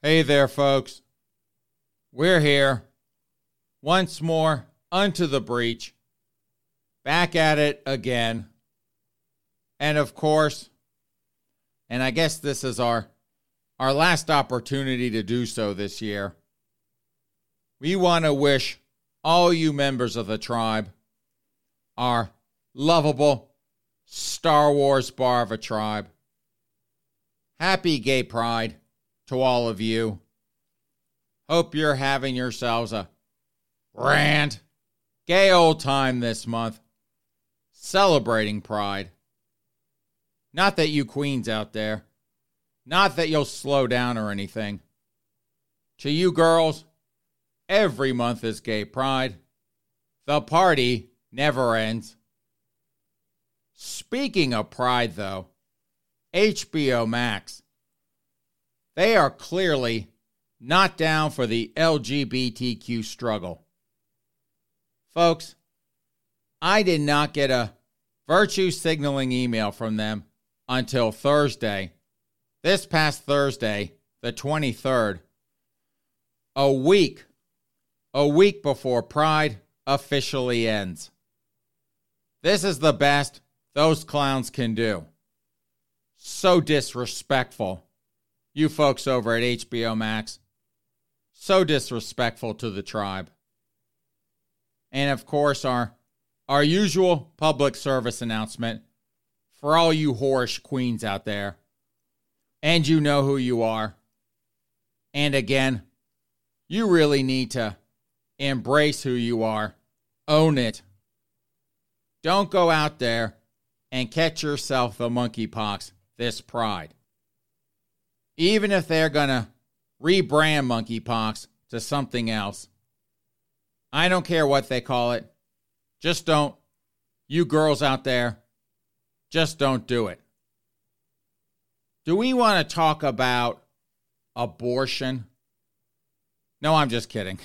Hey there, folks. We're here once more unto the breach, back at it again. And of course, and I guess this is our last opportunity to do so this year, we want to wish all you members of the tribe, our lovable Star Wars bar of a tribe, happy Gay Pride to all of you. Hope you're having yourselves a grand, gay old time this month, celebrating Pride. Not that you queens out there, not that you'll slow down or anything. To you girls, every month is Gay Pride. The party never ends. Speaking of Pride, though, HBO Max, they are clearly not down for the LGBTQ struggle. Folks, I did not get a virtue signaling email from them until Thursday, this past Thursday, the 23rd, a week before Pride officially ends. This is the best those clowns can do. So disrespectful. You folks over at HBO Max, so disrespectful to the tribe. And of course, our usual public service announcement for all you whorish queens out there. And you know who you are. And again, you really need to embrace who you are. Own it. Don't go out there and catch yourself the monkeypox this Pride. Even if they're going to rebrand monkeypox to something else, I don't care what they call it. Just don't. You girls out there, just don't do it. Do we want to talk about abortion? No, I'm just kidding.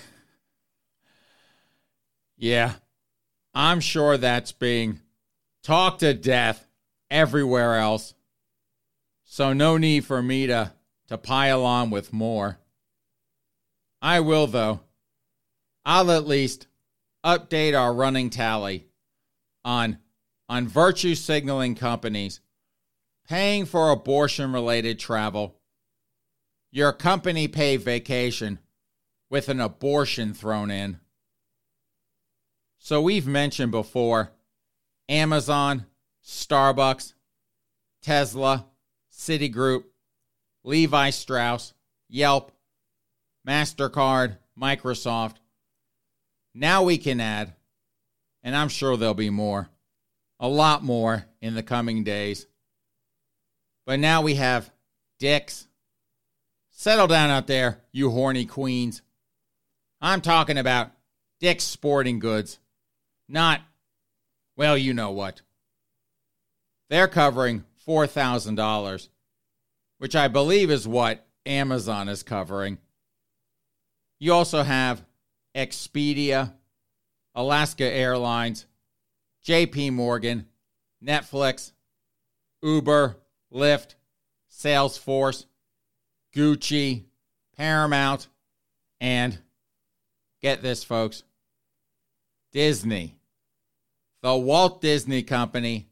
Yeah, I'm sure that's being talked to death everywhere else. So no need for me to pile on with more. I will, though. I'll at least update our running tally on virtue signaling companies paying for abortion-related travel. Your company paid vacation with an abortion thrown in. So we've mentioned before Amazon, Starbucks, Tesla, Citigroup, Levi Strauss, Yelp, MasterCard, Microsoft. Now we can add, and I'm sure there'll be more, a lot more in the coming days. But now we have Dick's. Settle down out there, you horny queens. I'm talking about Dick's Sporting Goods, not, well, you know what. They're covering $4,000, which I believe is what Amazon is covering. You also have Expedia, Alaska Airlines, J.P. Morgan, Netflix, Uber, Lyft, Salesforce, Gucci, Paramount, and, get this, folks, Disney. The Walt Disney Company,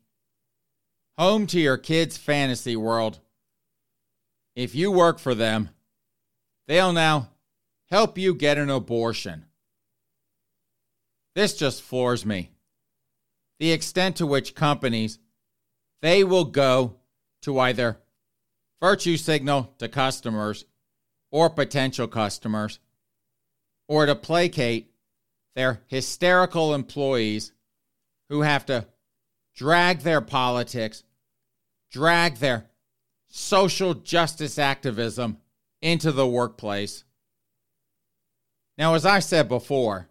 home to your kids' fantasy world. If you work for them, they'll now help you get an abortion. This just floors me. The extent to which companies, they will go to either virtue signal to customers or potential customers, or to placate their hysterical employees who have to drag their politics, drag their social justice activism into the workplace. Now, as I said before,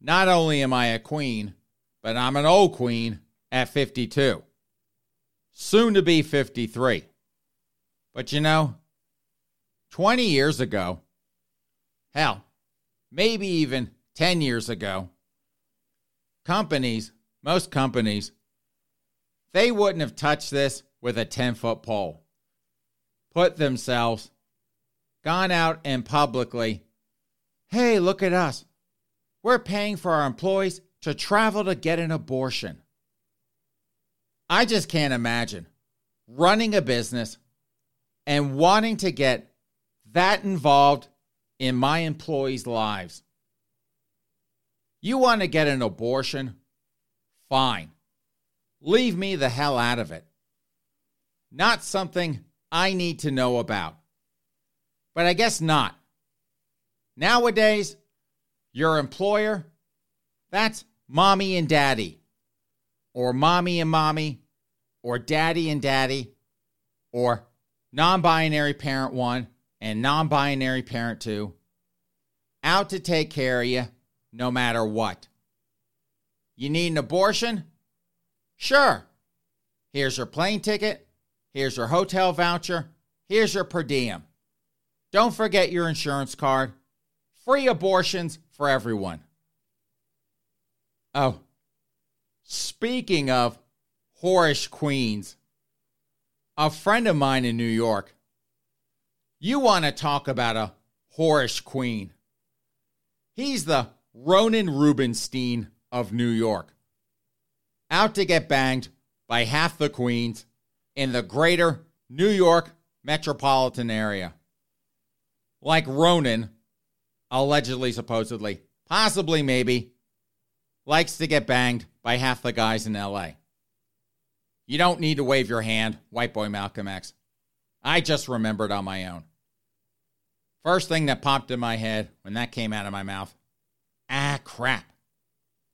not only am I a queen, but I'm an old queen at 52. Soon to be 53. But 20 years ago, hell, maybe even 10 years ago, most companies, they wouldn't have touched this with a 10-foot pole, put themselves, gone out and publicly, hey, look at us. We're paying for our employees to travel to get an abortion. I just can't imagine running a business and wanting to get that involved in my employees' lives. You want to get an abortion? Fine. Leave me the hell out of it. Not something I need to know about. But I guess not. Nowadays, your employer, that's mommy and daddy, or mommy and mommy, or daddy and daddy, or non-binary parent one and non-binary parent two, out to take care of you no matter what. You need an abortion? Sure. Here's your plane ticket. Here's your hotel voucher. Here's your per diem. Don't forget your insurance card. Free abortions for everyone. Oh, speaking of whorish queens, a friend of mine in New York, you want to talk about a whorish queen. He's the Ronan Rubenstein of New York, out to get banged by half the queens in the greater New York metropolitan area. Like Ronan, allegedly, supposedly, possibly, maybe, likes to get banged by half the guys in L.A. You don't need to wave your hand, white boy Malcolm X. I just remembered on my own. First thing that popped in my head when that came out of my mouth, crap.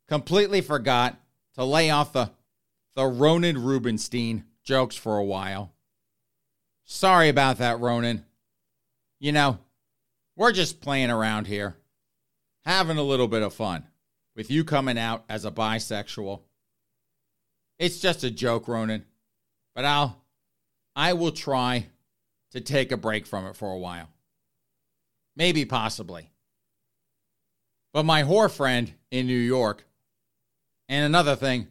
Completely forgot to lay off the Ronan Rubenstein jokes for a while. Sorry about that, Ronan. We're just playing around here, having a little bit of fun with you coming out as a bisexual. It's just a joke, Ronan, but I will try to take a break from it for a while. Maybe, possibly. But my whore friend in New York, and another thing,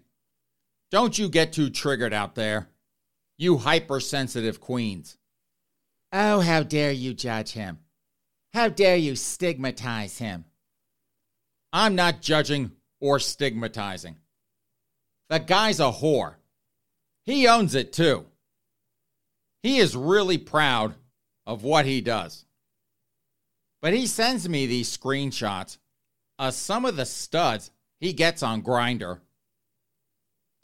don't you get too triggered out there, you hypersensitive queens. Oh, how dare you judge him. How dare you stigmatize him? I'm not judging or stigmatizing. The guy's a whore. He owns it too. He is really proud of what he does. But he sends me these screenshots of some of the studs he gets on Grindr.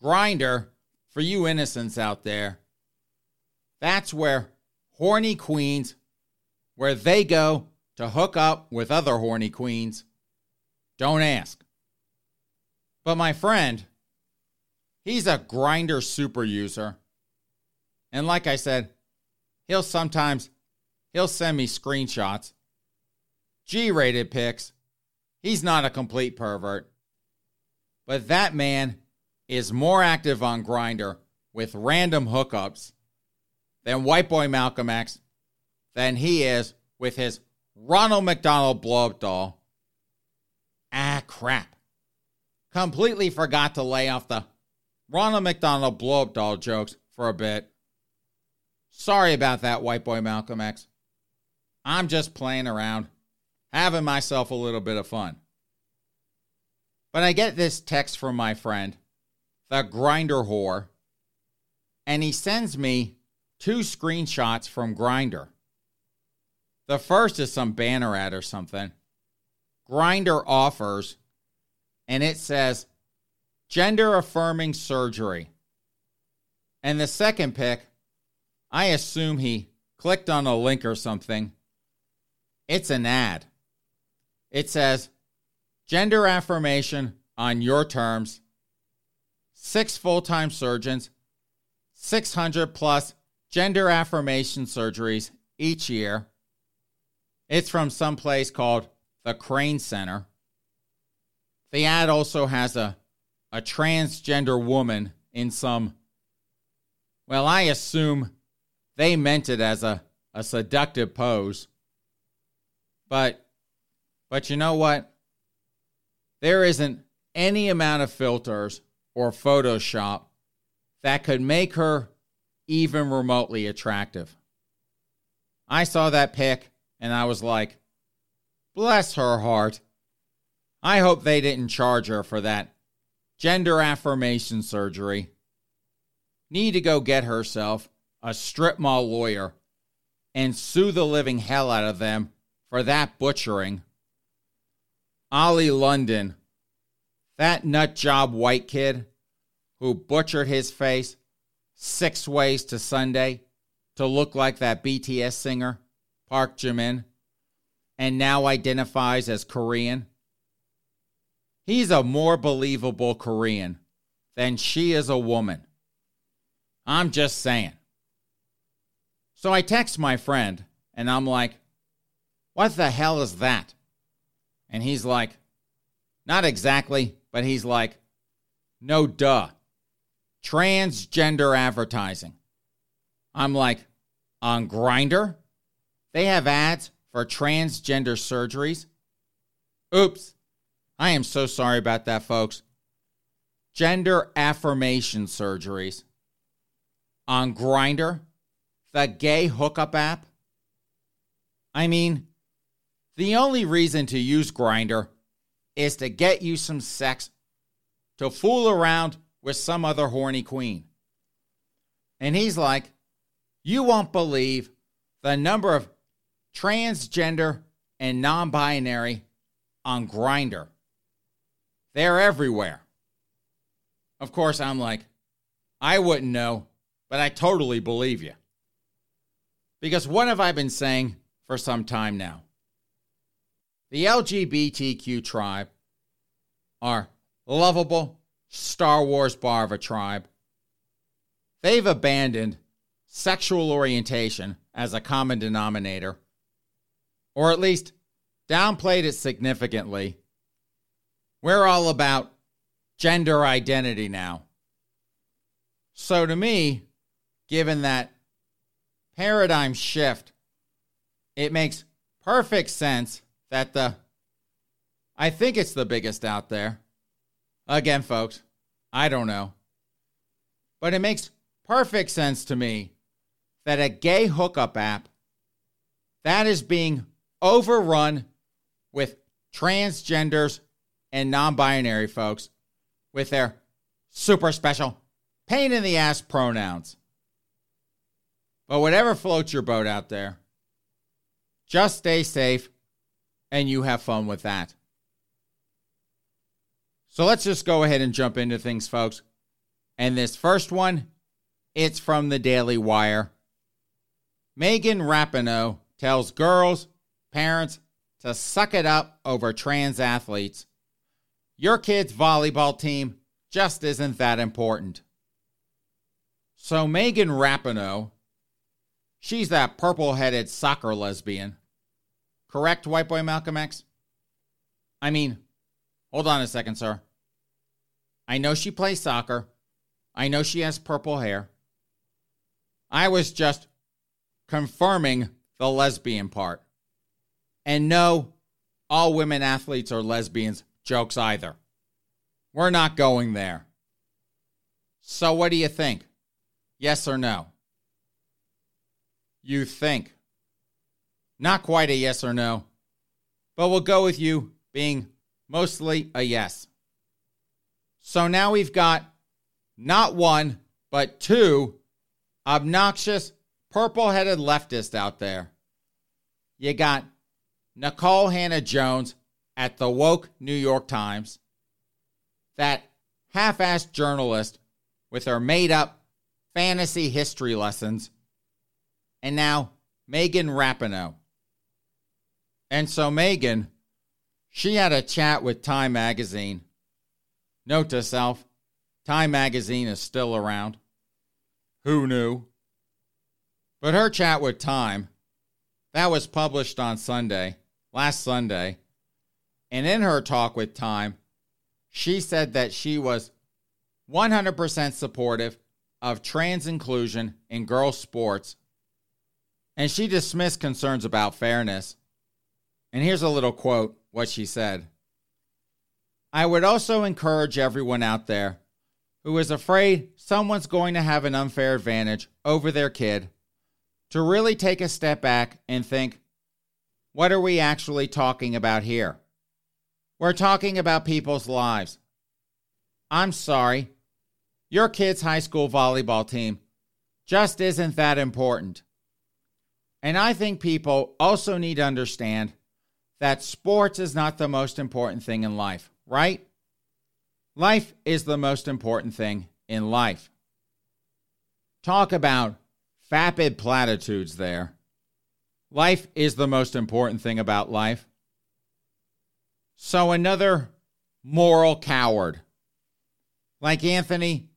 Grindr, for you innocents out there, that's where horny queens, where they go to hook up with other horny queens. Don't ask. But my friend, he's a Grindr super user. And like I said, he'll send me screenshots. G-rated pics. He's not a complete pervert. But that man is more active on Grindr with random hookups than white boy Malcolm X, than he is with his Ronald McDonald blow-up doll. Crap. Completely forgot to lay off the Ronald McDonald blow-up doll jokes for a bit. Sorry about that, white boy Malcolm X. I'm just playing around, having myself a little bit of fun. But I get this text from my friend, the Grindr whore, and he sends me 2 screenshots from Grindr. The first is some banner ad or something. Grindr offers, and it says, gender-affirming surgery. And the second pic, I assume he clicked on a link or something. It's an ad. It says, gender affirmation on your terms, 6 full-time surgeons, 600 plus gender affirmation surgeries each year. It's from some place called the Crane Center. The ad also has a transgender woman in some, well, I assume they meant it as a seductive pose. But you know what? There isn't any amount of filters or Photoshop that could make her even remotely attractive. I saw that pic and I was like, bless her heart. I hope they didn't charge her for that gender affirmation surgery. Need to go get herself a strip mall lawyer and sue the living hell out of them for that butchering. Ollie London, that nutjob white kid who butchered his face 6 ways to Sunday to look like that BTS singer, Park Jimin, and now identifies as Korean. He's a more believable Korean than she is a woman. I'm just saying. So I text my friend, and I'm like, what the hell is that? And he's like, not exactly, but he's like, no duh. Transgender advertising. I'm like, on Grindr? They have ads for transgender surgeries? Oops. I am so sorry about that, folks. Gender affirmation surgeries. On Grindr, the gay hookup app. I mean, the only reason to use Grindr is to get you some sex, to fool around with some other horny queen. And he's like, you won't believe the number of transgender and non-binary on Grindr. They're everywhere. Of course, I'm like, I wouldn't know, but I totally believe you. Because what have I been saying for some time now? The LGBTQ tribe are lovable Star Wars bar of a tribe. They've abandoned sexual orientation as a common denominator, or at least downplayed it significantly. We're all about gender identity now. So to me, given that paradigm shift, it makes perfect sense that I think it's the biggest out there. Again, folks, I don't know. But it makes perfect sense to me that a gay hookup app that is being overrun with transgenders and non-binary folks with their super special pain-in-the-ass pronouns. But whatever floats your boat out there, just stay safe and you have fun with that. So let's just go ahead and jump into things, folks. And this first one, it's from the Daily Wire. Megan Rapinoe tells girls, parents, to suck it up over trans athletes. Your kid's volleyball team just isn't that important. So Megan Rapinoe, she's that purple-headed soccer lesbian. Correct, white boy Malcolm X? I mean, hold on a second, sir. I know she plays soccer. I know she has purple hair. I was just confirming the lesbian part. And no, all women athletes are lesbians. Jokes either. We're not going there. So what do you think? Yes or no? You think. Not quite a yes or no, but we'll go with you being mostly a yes. So now we've got not one, but 2 obnoxious, purple-headed leftists out there. You got Nicole Hannah-Jones at the woke New York Times, that half-assed journalist with her made-up fantasy history lessons, and now Megan Rapinoe. And so Megan, she had a chat with Time Magazine. Note to self, Time Magazine is still around. Who knew? But her chat with Time, that was published on Sunday, last Sunday. And in her talk with Time, she said that she was 100% supportive of trans inclusion in girls' sports. And she dismissed concerns about fairness. And here's a little quote, what she said. I would also encourage everyone out there who is afraid someone's going to have an unfair advantage over their kid to really take a step back and think, what are we actually talking about here? We're talking about people's lives. I'm sorry, your kid's high school volleyball team just isn't that important. And I think people also need to understand that sports is not the most important thing in life, right? Life is the most important thing in life. Talk about vapid platitudes there. Life is the most important thing about life. So another moral coward. Like Anthony,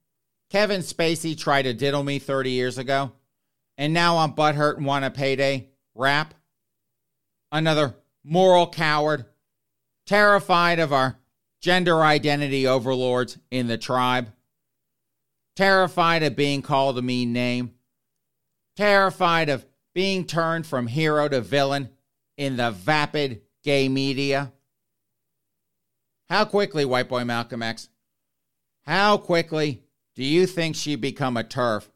Kevin Spacey tried to diddle me 30 years ago, and now I'm butthurt and want a payday. Rap. Another moral coward, terrified of our gender identity overlords in the tribe, terrified of being called a mean name, terrified of being turned from hero to villain in the vapid gay media. How quickly, white boy Malcolm X, how quickly do you think she'd become a TERF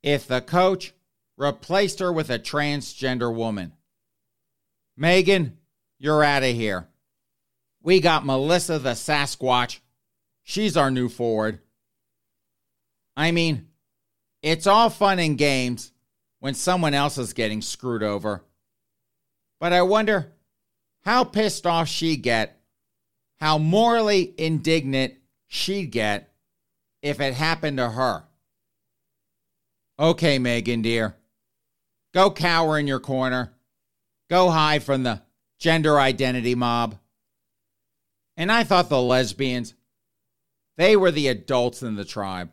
if the coach replaced her with a transgender woman? Meghan, you're out of here. We got Melissa the Sasquatch. She's our new forward. I mean, it's all fun and games when someone else is getting screwed over. But I wonder how pissed off she'd get, how morally indignant she'd get if it happened to her. Okay, Meghan, dear. Go cower in your corner. Go hide from the gender identity mob. And I thought the lesbians, they were the adults in the tribe.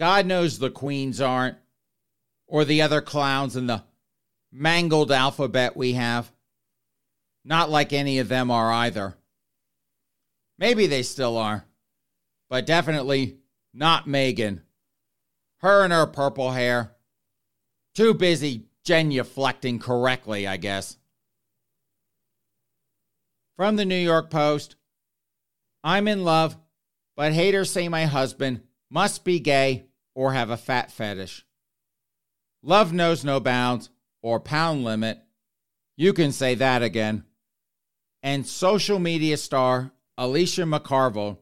God knows the queens aren't, or the other clowns in the mangled alphabet we have. Not like any of them are either. Maybe they still are, but definitely not Meghan. Her and her purple hair, too busy genuflecting correctly, I guess. From the New York Post, I'm in love, but haters say my husband must be gay or have a fat fetish. Love knows no bounds or pound limit. You can say that again. And social media star Alicia McCarvel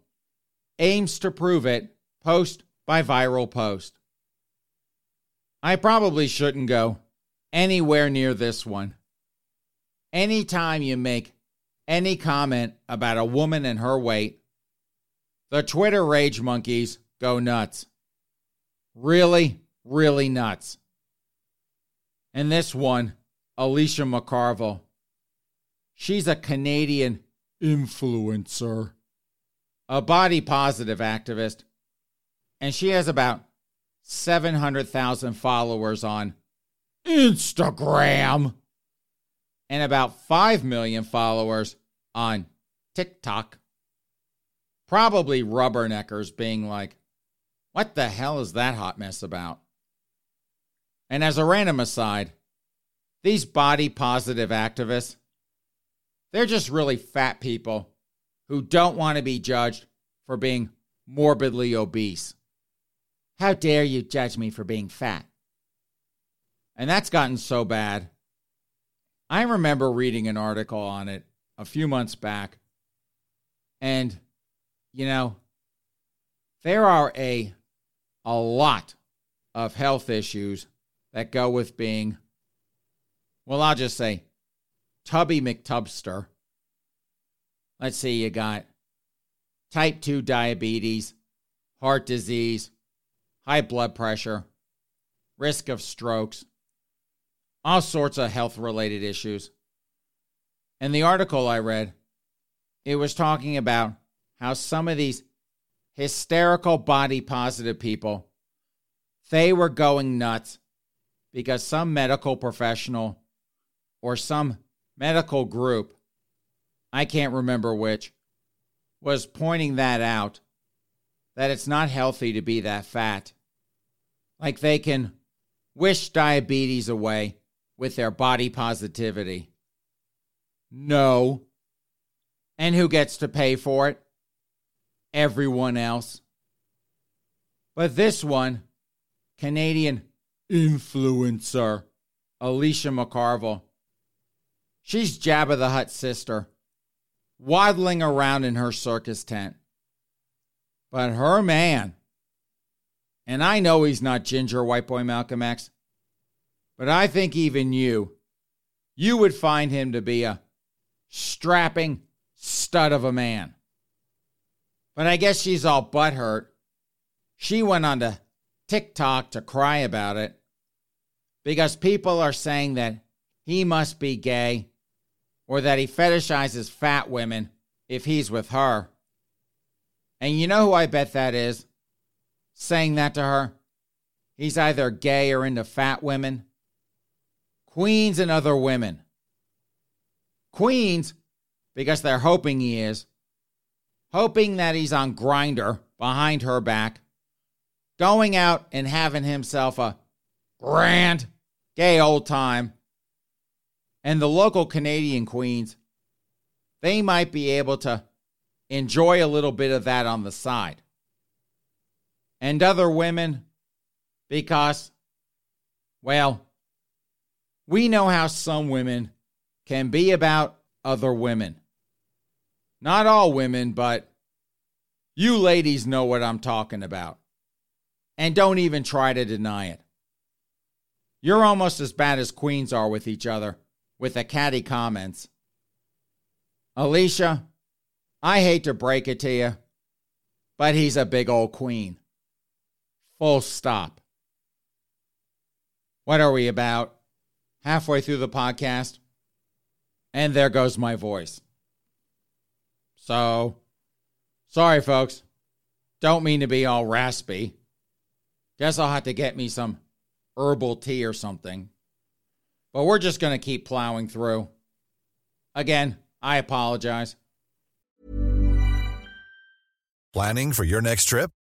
aims to prove it post by viral post. I probably shouldn't go anywhere near this one. Anytime you make any comment about a woman and her weight, the Twitter rage monkeys go nuts. Really, really nuts. And this one, Alicia McCarvel, she's a Canadian influencer, a body positive activist, and she has about 700,000 followers on Instagram, and about 5 million followers on TikTok. Probably rubberneckers being like, what the hell is that hot mess about? And as a random aside, these body positive activists, they're just really fat people who don't want to be judged for being morbidly obese. How dare you judge me for being fat? And that's gotten so bad. I remember reading an article on it a few months back. And, you know, there are a lot of health issues that go with being, well, I'll just say, Tubby McTubster. Let's see, you got type 2 diabetes, heart disease, high blood pressure, risk of strokes, all sorts of health-related issues. And the article I read, it was talking about how some of these hysterical body-positive people, they were going nuts because some medical professional or some medical group, I can't remember which, was pointing that out, that it's not healthy to be that fat. Like they can wish diabetes away with their body positivity. No. And who gets to pay for it? Everyone else. But this one, Canadian influencer, Alicia McCarvel, she's Jabba the Hutt's sister, waddling around in her circus tent. But her man, and I know he's not ginger white boy Malcolm X, but I think even you would find him to be a strapping stud of a man. But I guess she's all butthurt. She went on to TikTok to cry about it because people are saying that he must be gay or that he fetishizes fat women if he's with her. And you know who I bet that is saying that to her? He's either gay or into fat women. Queens and other women. Queens, because they're hoping he is. Hoping that he's on Grindr behind her back. Going out and having himself a grand gay old time. And the local Canadian queens, they might be able to enjoy a little bit of that on the side. And other women, because, well, we know how some women can be about other women. Not all women, but you ladies know what I'm talking about. And don't even try to deny it. You're almost as bad as queens are with each other, with the catty comments. Alicia, I hate to break it to you, but he's a big old queen. Full stop. What are we about? Halfway through the podcast, and there goes my voice. So, sorry folks, don't mean to be all raspy. Guess I'll have to get me some herbal tea or something. But we're just going to keep plowing through. Again, I apologize. Planning for your next trip?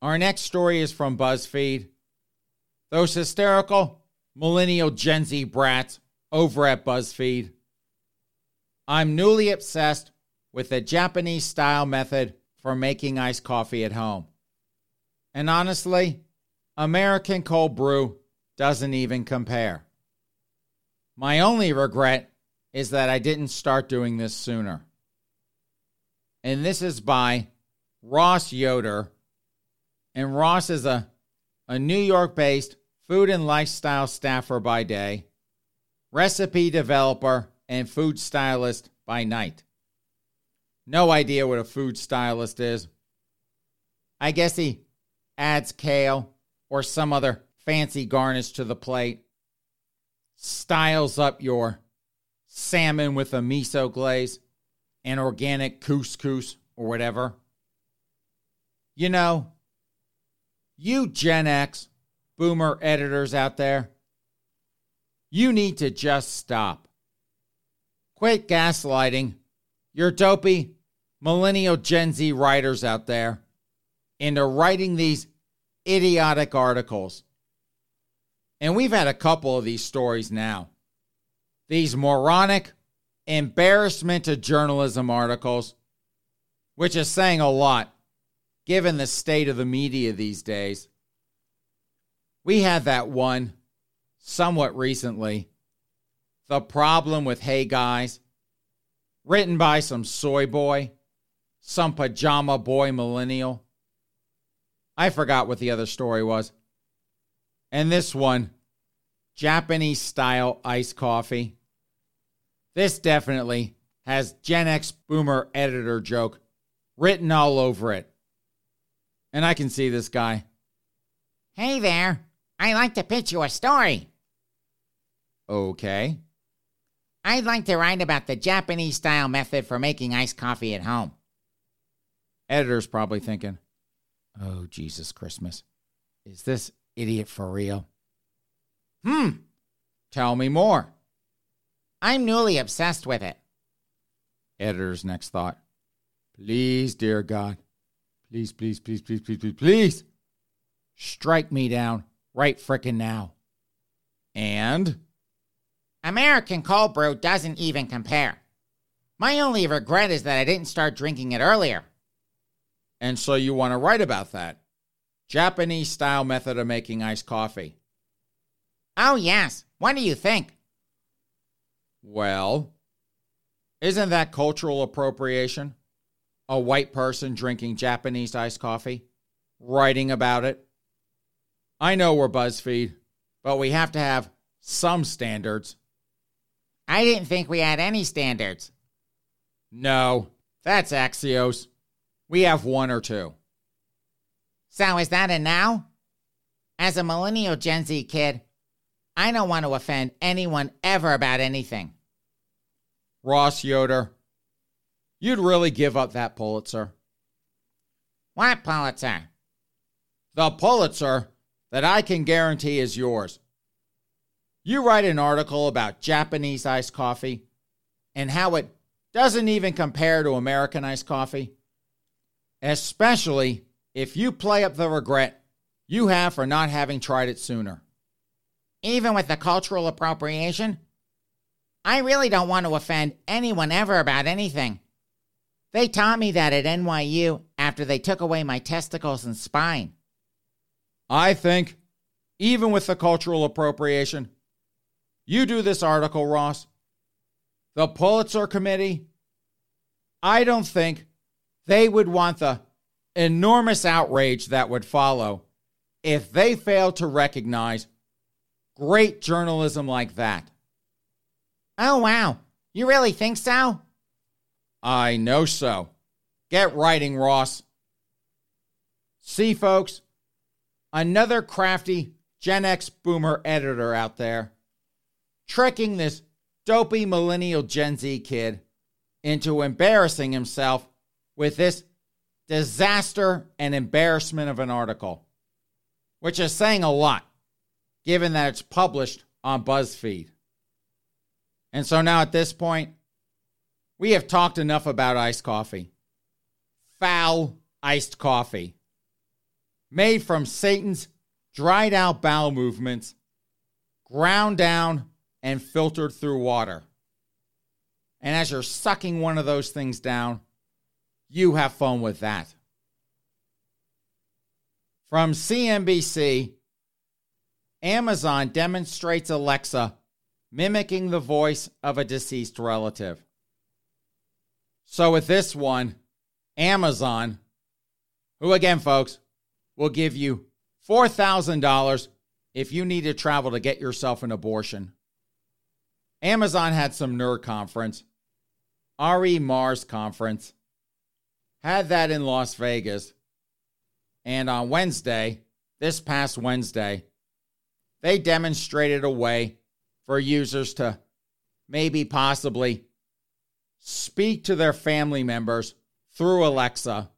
Our next story is from BuzzFeed. Those hysterical millennial Gen Z brats over at BuzzFeed. I'm newly obsessed with the Japanese-style method for making iced coffee at home. And honestly, American cold brew doesn't even compare. My only regret is that I didn't start doing this sooner. And this is by Ross Yoder. And Ross is a New York-based food and lifestyle staffer by day, recipe developer, and food stylist by night. No idea what a food stylist is. I guess he adds kale or some other fancy garnish to the plate, styles up your salmon with a miso glaze and organic couscous or whatever. You know, you Gen X boomer editors out there, you need to just stop. Quit gaslighting your dopey millennial Gen Z writers out there into writing these idiotic articles. And we've had a couple of these stories now. These moronic embarrassment to journalism articles, which is saying a lot, given the state of the media these days. We had that one somewhat recently, The Problem with Hey Guys, written by some soy boy, some pajama boy millennial. I forgot what the other story was, And this one, Japanese-style iced coffee. This definitely has Gen X boomer editor joke written all over it. And I can see this guy. Hey there, I'd like to pitch you a story. Okay. I'd like to write about the Japanese-style method for making iced coffee at home. Editor's probably thinking, oh, Jesus Christmas. Is this idiot for real? Tell me more. I'm newly obsessed with it. Editor's next thought. Please, dear God. Please, please, please, please, please, please, please. Strike me down right frickin' now. And? American cold brew doesn't even compare. My only regret is that I didn't start drinking it earlier. And so you want to write about that. Japanese-style method of making iced coffee. Oh, yes. What do you think? Well, isn't that cultural appropriation? A white person drinking Japanese iced coffee? Writing about it? I know we're BuzzFeed, but we have to have some standards. I didn't think we had any standards. No, that's Axios. We have one or two. So is that a now? As a millennial Gen Z kid, I don't want to offend anyone ever about anything. Ross Yoder, you'd really give up that Pulitzer. What Pulitzer? The Pulitzer that I can guarantee is yours. You write an article about Japanese iced coffee and how it doesn't even compare to American iced coffee, especially if you play up the regret you have for not having tried it sooner. Even with the cultural appropriation, I really don't want to offend anyone ever about anything. They taught me that at NYU after they took away my testicles and spine. I think, even with the cultural appropriation, you do this article, Ross. The Pulitzer Committee, I don't think they would want the enormous outrage that would follow if they failed to recognize great journalism like that. Oh, wow. You really think so? I know so. Get writing, Ross. See, folks, another crafty Gen X boomer editor out there tricking this dopey millennial Gen Z kid into embarrassing himself with this disaster and embarrassment of an article, which is saying a lot, given that it's published on BuzzFeed. And so now at this point, we have talked enough about iced coffee. Foul iced coffee. Made from Satan's dried out bowel movements, ground down and filtered through water. And as you're sucking one of those things down, you have fun with that. From CNBC, Amazon demonstrates Alexa mimicking the voice of a deceased relative. So with this one, Amazon, who again, folks, will give you $4,000 if you need to travel to get yourself an abortion. Amazon had some nerd conference, RE Mars conference, had that in Las Vegas. And on Wednesday, this past Wednesday, they demonstrated a way for users to maybe possibly speak to their family members through Alexa,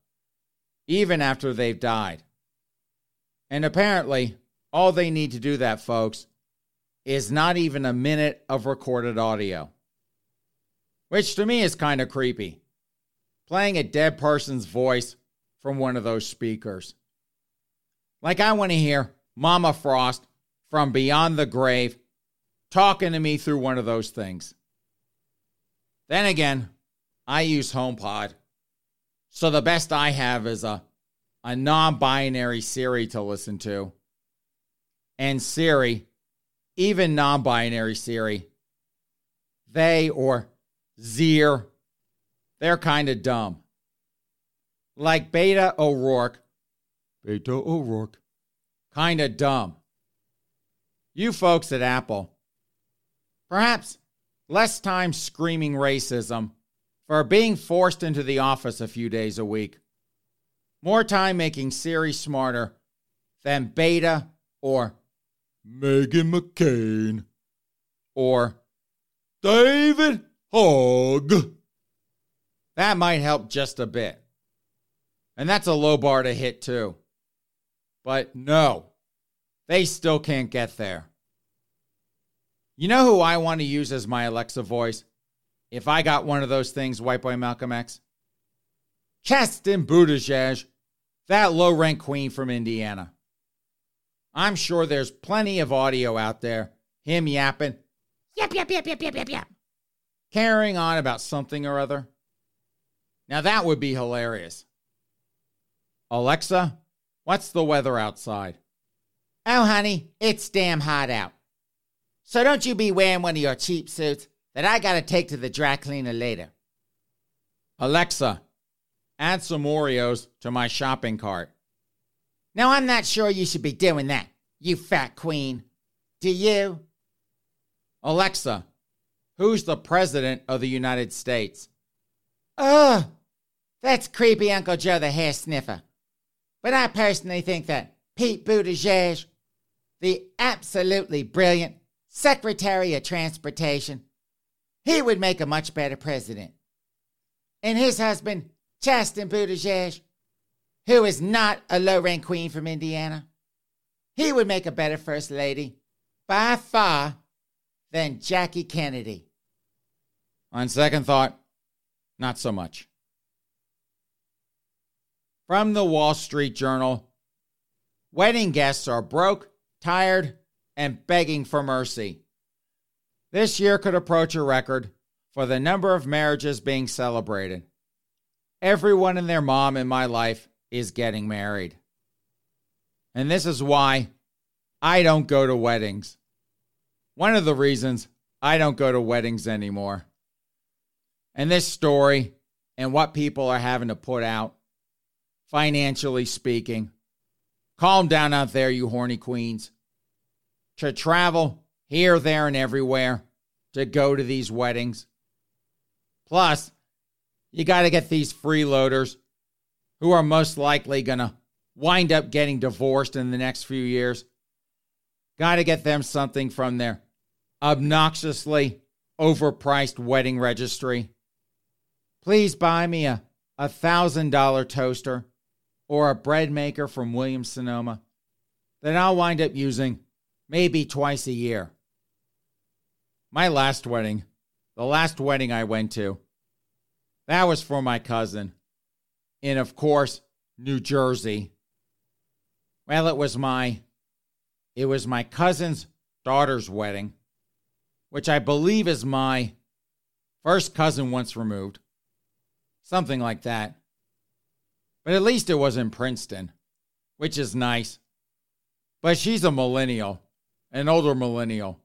even after they've died. And apparently, all they need to do that, folks, is not even a minute of recorded audio, which to me is kind of creepy, playing a dead person's voice from one of those speakers. Like, I want to hear Mama Frost from beyond the grave, talking to me through one of those things. Then again, I use HomePod, so the best I have is a non-binary Siri to listen to. And Siri, even non-binary Siri, they or Zir, they're kind of dumb. Like Beto O'Rourke, kind of dumb. you folks at Apple, perhaps less time screaming racism for being forced into the office a few days a week. More time making Siri smarter than Beta or Meghan McCain or David Hogg. That might help just a bit. And that's a low bar to hit too. But no, they still can't get there. You know who I want to use as my Alexa voice if I got one of those things, white boy Malcolm X? Chasten Buttigieg, that low-rank queen from Indiana. I'm sure there's plenty of audio out there, him yapping, yap, yap, yap, yap, yap, yap, yap, carrying on about something or other. Now that would be hilarious. Alexa, what's the weather outside? Oh, honey, it's damn hot out. So don't you be wearing one of your cheap suits that I gotta take to the dry cleaner later. Alexa, add some Oreos to my shopping cart. Now, I'm not sure you should be doing that, you fat queen. Do you? Alexa, who's the president of the United States? Ugh, that's creepy Uncle Joe the hair sniffer. But I personally think that Pete Buttigieg, the absolutely brilliant Secretary of Transportation, he would make a much better president. And his husband, Chasten Buttigieg, who is not a low-rank queen from Indiana, he would make a better first lady, by far, than Jackie Kennedy. On second thought, not so much. From the Wall Street Journal, wedding guests are broke, tired, and begging for mercy. This year could approach a record for the number of marriages being celebrated. Everyone and their mom in my life is getting married. And this is why I don't go to weddings. One of the reasons I don't go to weddings anymore. And this story and what people are having to put out, financially speaking, calm down out there, you horny queens, to travel here, there, and everywhere to go to these weddings. Plus, you got to get these freeloaders who are most likely going to wind up getting divorced in the next few years. Got to get them something from their obnoxiously overpriced wedding registry. Please buy me a $1,000 toaster or a bread maker from Williams-Sonoma that I'll wind up using maybe twice a year. My last wedding, the last wedding I went to, that was for my cousin. In, of course, New Jersey. Well, it was my cousin's daughter's wedding, which I believe is my first cousin once removed. Something like that. But at least it was in Princeton, which is nice. But she's a millennial, an older millennial.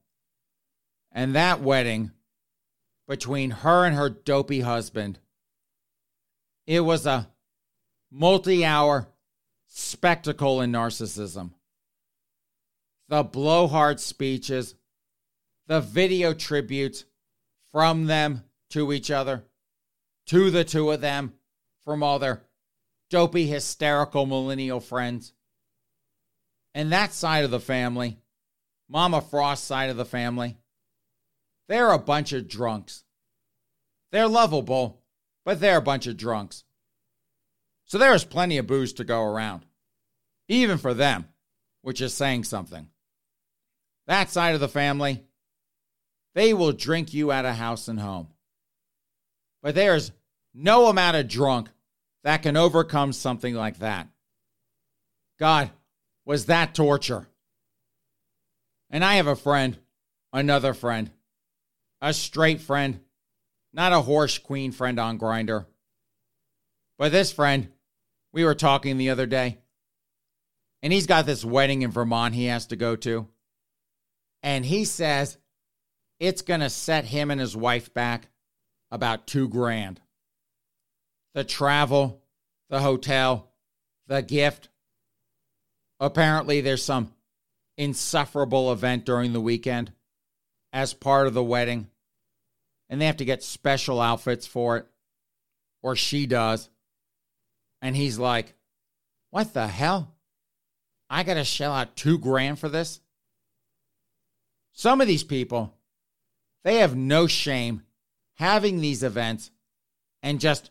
And that wedding, between her and her dopey husband, it was a multi-hour spectacle in narcissism. The blowhard speeches, the video tributes from them to each other, to the two of them, from all their dopey, hysterical millennial friends. And that side of the family, Mama Frost's side of the family, they're a bunch of drunks. They're lovable, but they're a bunch of drunks. So there is plenty of booze to go around, even for them, which is saying something. That side of the family, they will drink you out of house and home. But there is no amount of drunk that can overcome something like that. God, was that torture? And I have a friend, another friend, a straight friend, not a horse queen friend on Grindr. But this friend, we were talking the other day, and he's got this wedding in Vermont he has to go to. And he says it's going to set him and his wife back about $2,000. The travel, the hotel, the gift. Apparently there's some insufferable event during the weekend as part of the wedding, and they have to get special outfits for it, or she does. And he's like, what the hell? I got to shell out $2,000 for this? Some of these people, they have no shame having these events and just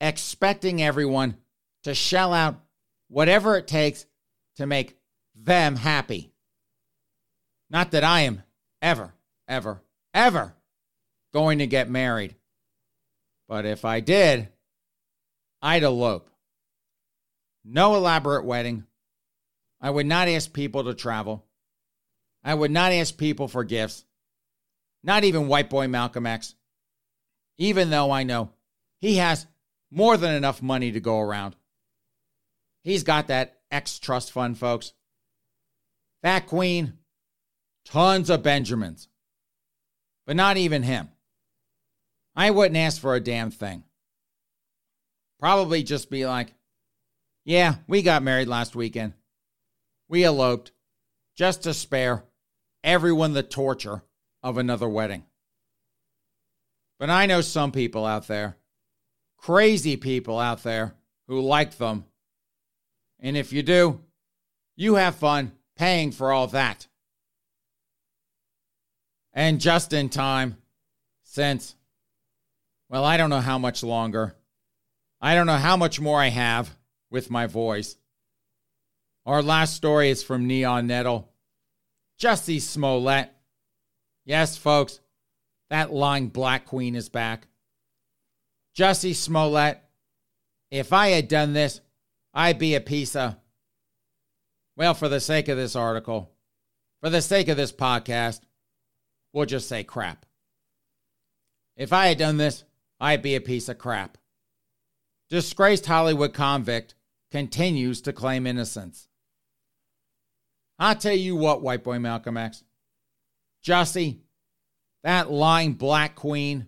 expecting everyone to shell out whatever it takes to make them happy. Not that I am ever going to get married. But if I did, I'd elope. No elaborate wedding. I would not ask people to travel. I would not ask people for gifts. Not even white boy Malcolm X. Even though I know he has more than enough money to go around. He's got that X trust fund, folks. That queen, tons of Benjamins. But not even him. I wouldn't ask for a damn thing. Probably just be like, yeah, we got married last weekend. We eloped just to spare everyone the torture of another wedding. But I know some people out there, crazy people out there who like them. And if you do, you have fun paying for all that. And just in time, since, well, I don't know how much longer. I don't know how much more I have with my voice. Our last story is from Neon Nettle. Jussie Smollett. Yes, folks, that lying black queen is back. Jussie Smollett. If I had done this, I'd be a piece of... Well, for the sake of this article, for the sake of this podcast, we'll just say crap. If I had done this, I'd be a piece of crap. Disgraced Hollywood convict continues to claim innocence. I'll tell you what, white boy Malcolm X. Jussie, that lying black queen,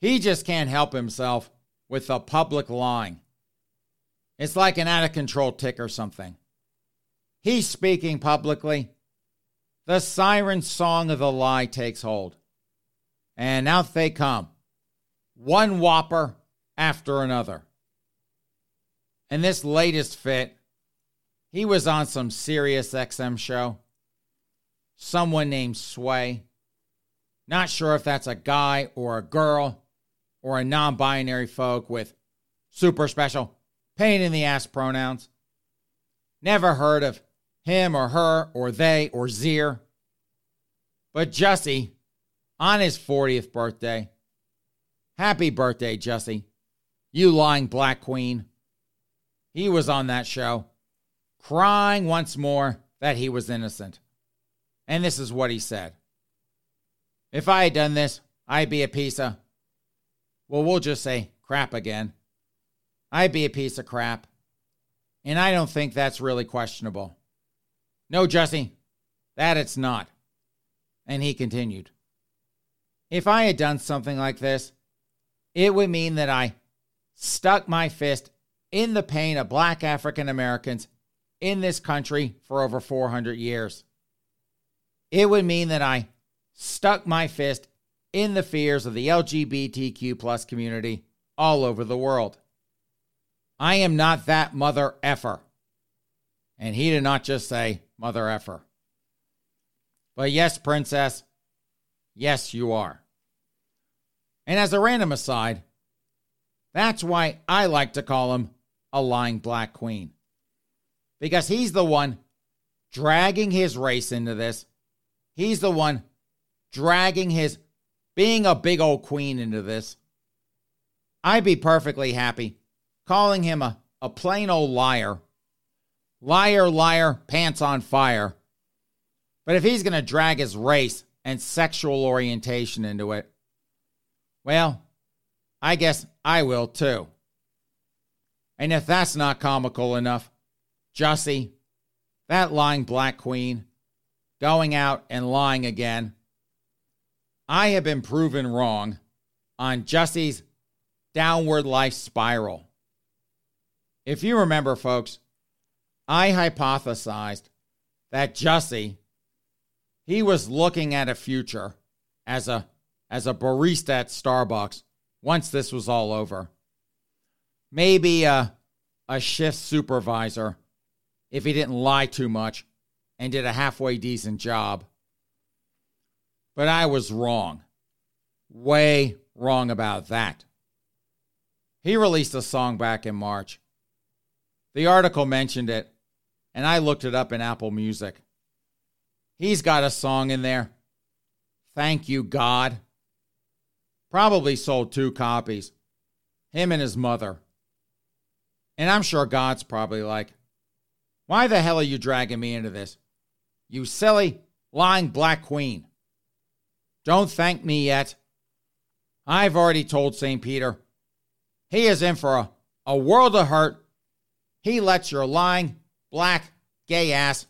he just can't help himself with the public lying. It's like an out-of-control tick or something. He's speaking publicly. The siren song of the lie takes hold. And out they come. One whopper after another. And this latest fit, he was on some serious XM show. Someone named Sway. Not sure if that's a guy or a girl or a non-binary folk with super special pain in the ass pronouns. Never heard of him or her or they or Zier. But Jussie, on his 40th birthday, happy birthday, Jussie, you lying black queen. He was on that show, crying once more that he was innocent. And this is what he said. If I had done this, I'd be a piece of, well, we'll just say crap again. I'd be a piece of crap. And I don't think that's really questionable. No, Jussie, that it's not. And he continued. If I had done something like this, it would mean that I stuck my fist in the pain of black African Americans in this country for over 400 years. It would mean that I stuck my fist in the fears of the LGBTQ plus community all over the world. I am not that mother effer. And he did not just say mother effer. But yes, princess, yes, you are. And as a random aside, that's why I like to call him a lying black queen. Because he's the one dragging his race into this. He's the one dragging his being a big old queen into this. I'd be perfectly happy calling him a plain old liar. Liar, liar, pants on fire. But if he's going to drag his race and sexual orientation into it, well, I guess I will too. And if that's not comical enough, Jussie, that lying black queen, going out and lying again. I have been proven wrong on Jussie's downward life spiral. If you remember, folks, I hypothesized that Jussie, he was looking at a future as a barista at Starbucks once this was all over. Maybe a shift supervisor if he didn't lie too much and did a halfway decent job. But I was wrong. Way wrong about that. He released a song back in March. The article mentioned it, and I looked it up in Apple Music. He's got a song in there, Thank You God. Probably sold 2 copies, him and his mother. And I'm sure God's probably like, why the hell are you dragging me into this? You silly, lying black queen. Don't thank me yet. I've already told St. Peter. He is in for a world of hurt. He lets your lying, black, gay ass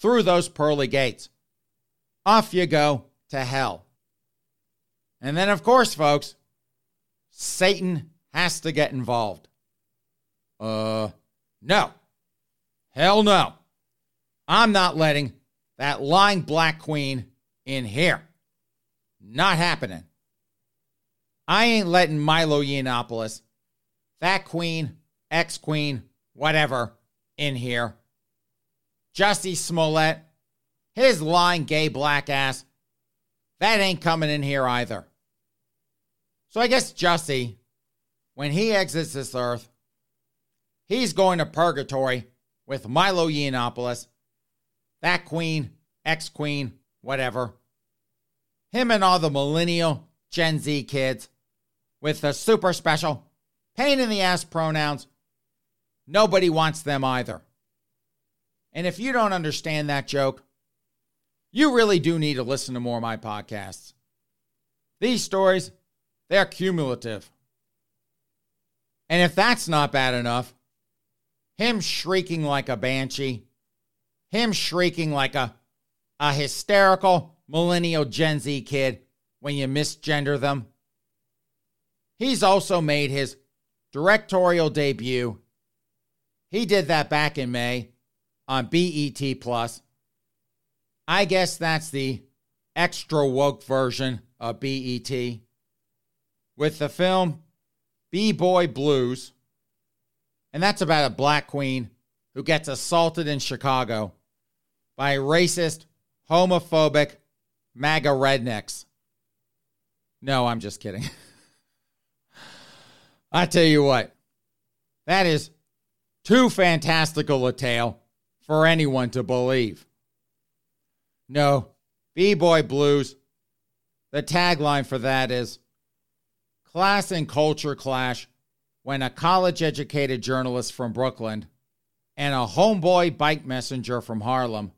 through those pearly gates. Off you go to hell. And then, of course, folks, Satan has to get involved. No. Hell no. I'm not letting that lying black queen in here. Not happening. I ain't letting Milo Yiannopoulos, that queen, ex-queen, whatever, in here. Jussie Smollett, his lying gay black ass, that ain't coming in here either. So I guess Jussie, when he exits this earth, he's going to purgatory with Milo Yiannopoulos, that queen, ex-queen, whatever. Him and all the millennial Gen Z kids with the super special pain in the ass pronouns. Nobody wants them either. And if you don't understand that joke, you really do need to listen to more of my podcasts. These stories, they're cumulative. And if that's not bad enough, him shrieking like a banshee, him shrieking like a hysterical millennial Gen Z kid when you misgender them. He's also made his directorial debut. He did that back in May on BET+. I guess that's the extra woke version of BET. With the film B-Boy Blues. And that's about a black queen who gets assaulted in Chicago by racist, homophobic, MAGA rednecks. No, I'm just kidding. I tell you what, that is too fantastical a tale for anyone to believe. No, B-Boy Blues, the tagline for that is, class and culture clash when a college-educated journalist from Brooklyn and a homeboy bike messenger from Harlem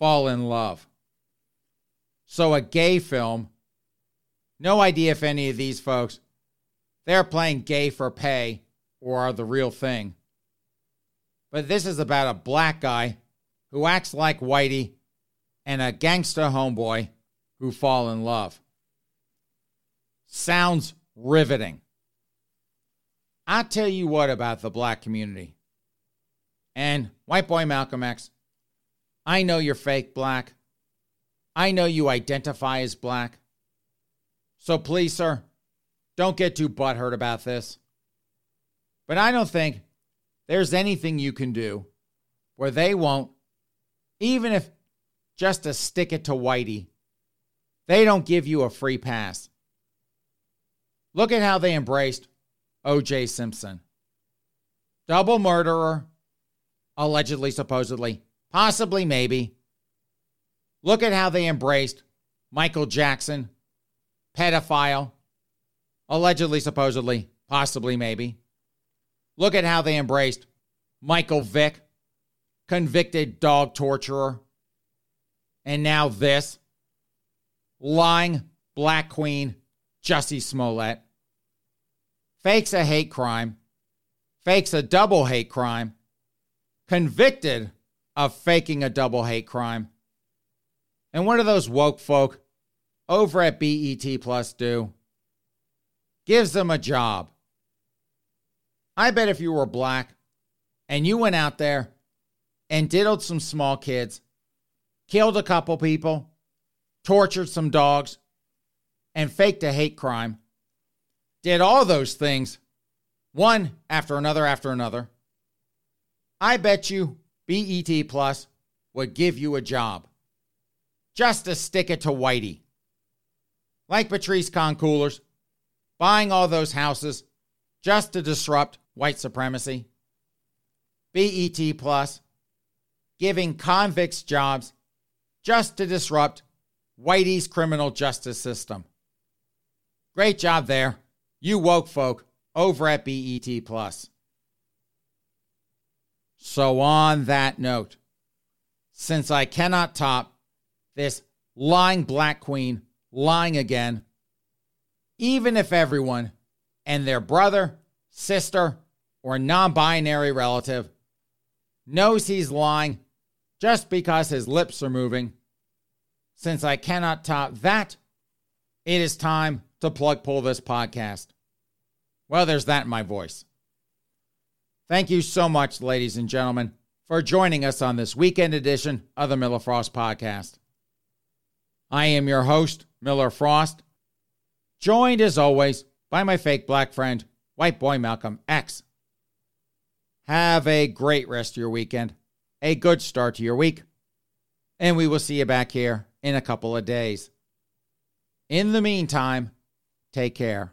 fall in love. So a gay film. No idea if any of these folks, they're playing gay for pay or are the real thing. But this is about a black guy who acts like Whitey and a gangster homeboy who fall in love. Sounds riveting. I tell you what about the black community. And white boy Malcolm X, I know you're fake black. I know you identify as black. So please, sir, don't get too butthurt about this. But I don't think there's anything you can do where they won't, even if just to stick it to Whitey, they don't give you a free pass. Look at how they embraced O.J. Simpson. Double murderer, allegedly, supposedly, possibly, maybe. Look at how they embraced Michael Jackson. Pedophile, allegedly, supposedly, possibly, maybe. Look at how they embraced Michael Vick, convicted dog torturer. And now this, lying black queen, Jussie Smollett, fakes a hate crime, fakes a double hate crime, convicted of faking a double hate crime. And what are those woke folk over at BET+ do? Gives them a job. I bet if you were black and you went out there and diddled some small kids killed a couple people, tortured some dogs, and faked a hate crime. Did all those things, one after another after another. I bet you BET Plus would give you a job just to stick it to Whitey. Like Patrice Concoolers, buying all those houses just to disrupt white supremacy. BET Plus, giving convicts jobs just to disrupt Whitey's criminal justice system. Great job there, you woke folk over at BET Plus. So on that note, since I cannot top this lying black queen lying again, even if everyone and their brother, sister, or non-binary relative knows he's lying just because his lips are moving, since I cannot top that, it is time to plug pull this podcast. Well, there's that in my voice. Thank you so much, ladies and gentlemen, for joining us on this weekend edition of the Miller Frost Podcast. I am your host, Miller Frost, joined as always by my fake black friend, white boy Malcolm X. Have a great rest of your weekend, a good start to your week, and we will see you back here in a couple of days. In the meantime, take care.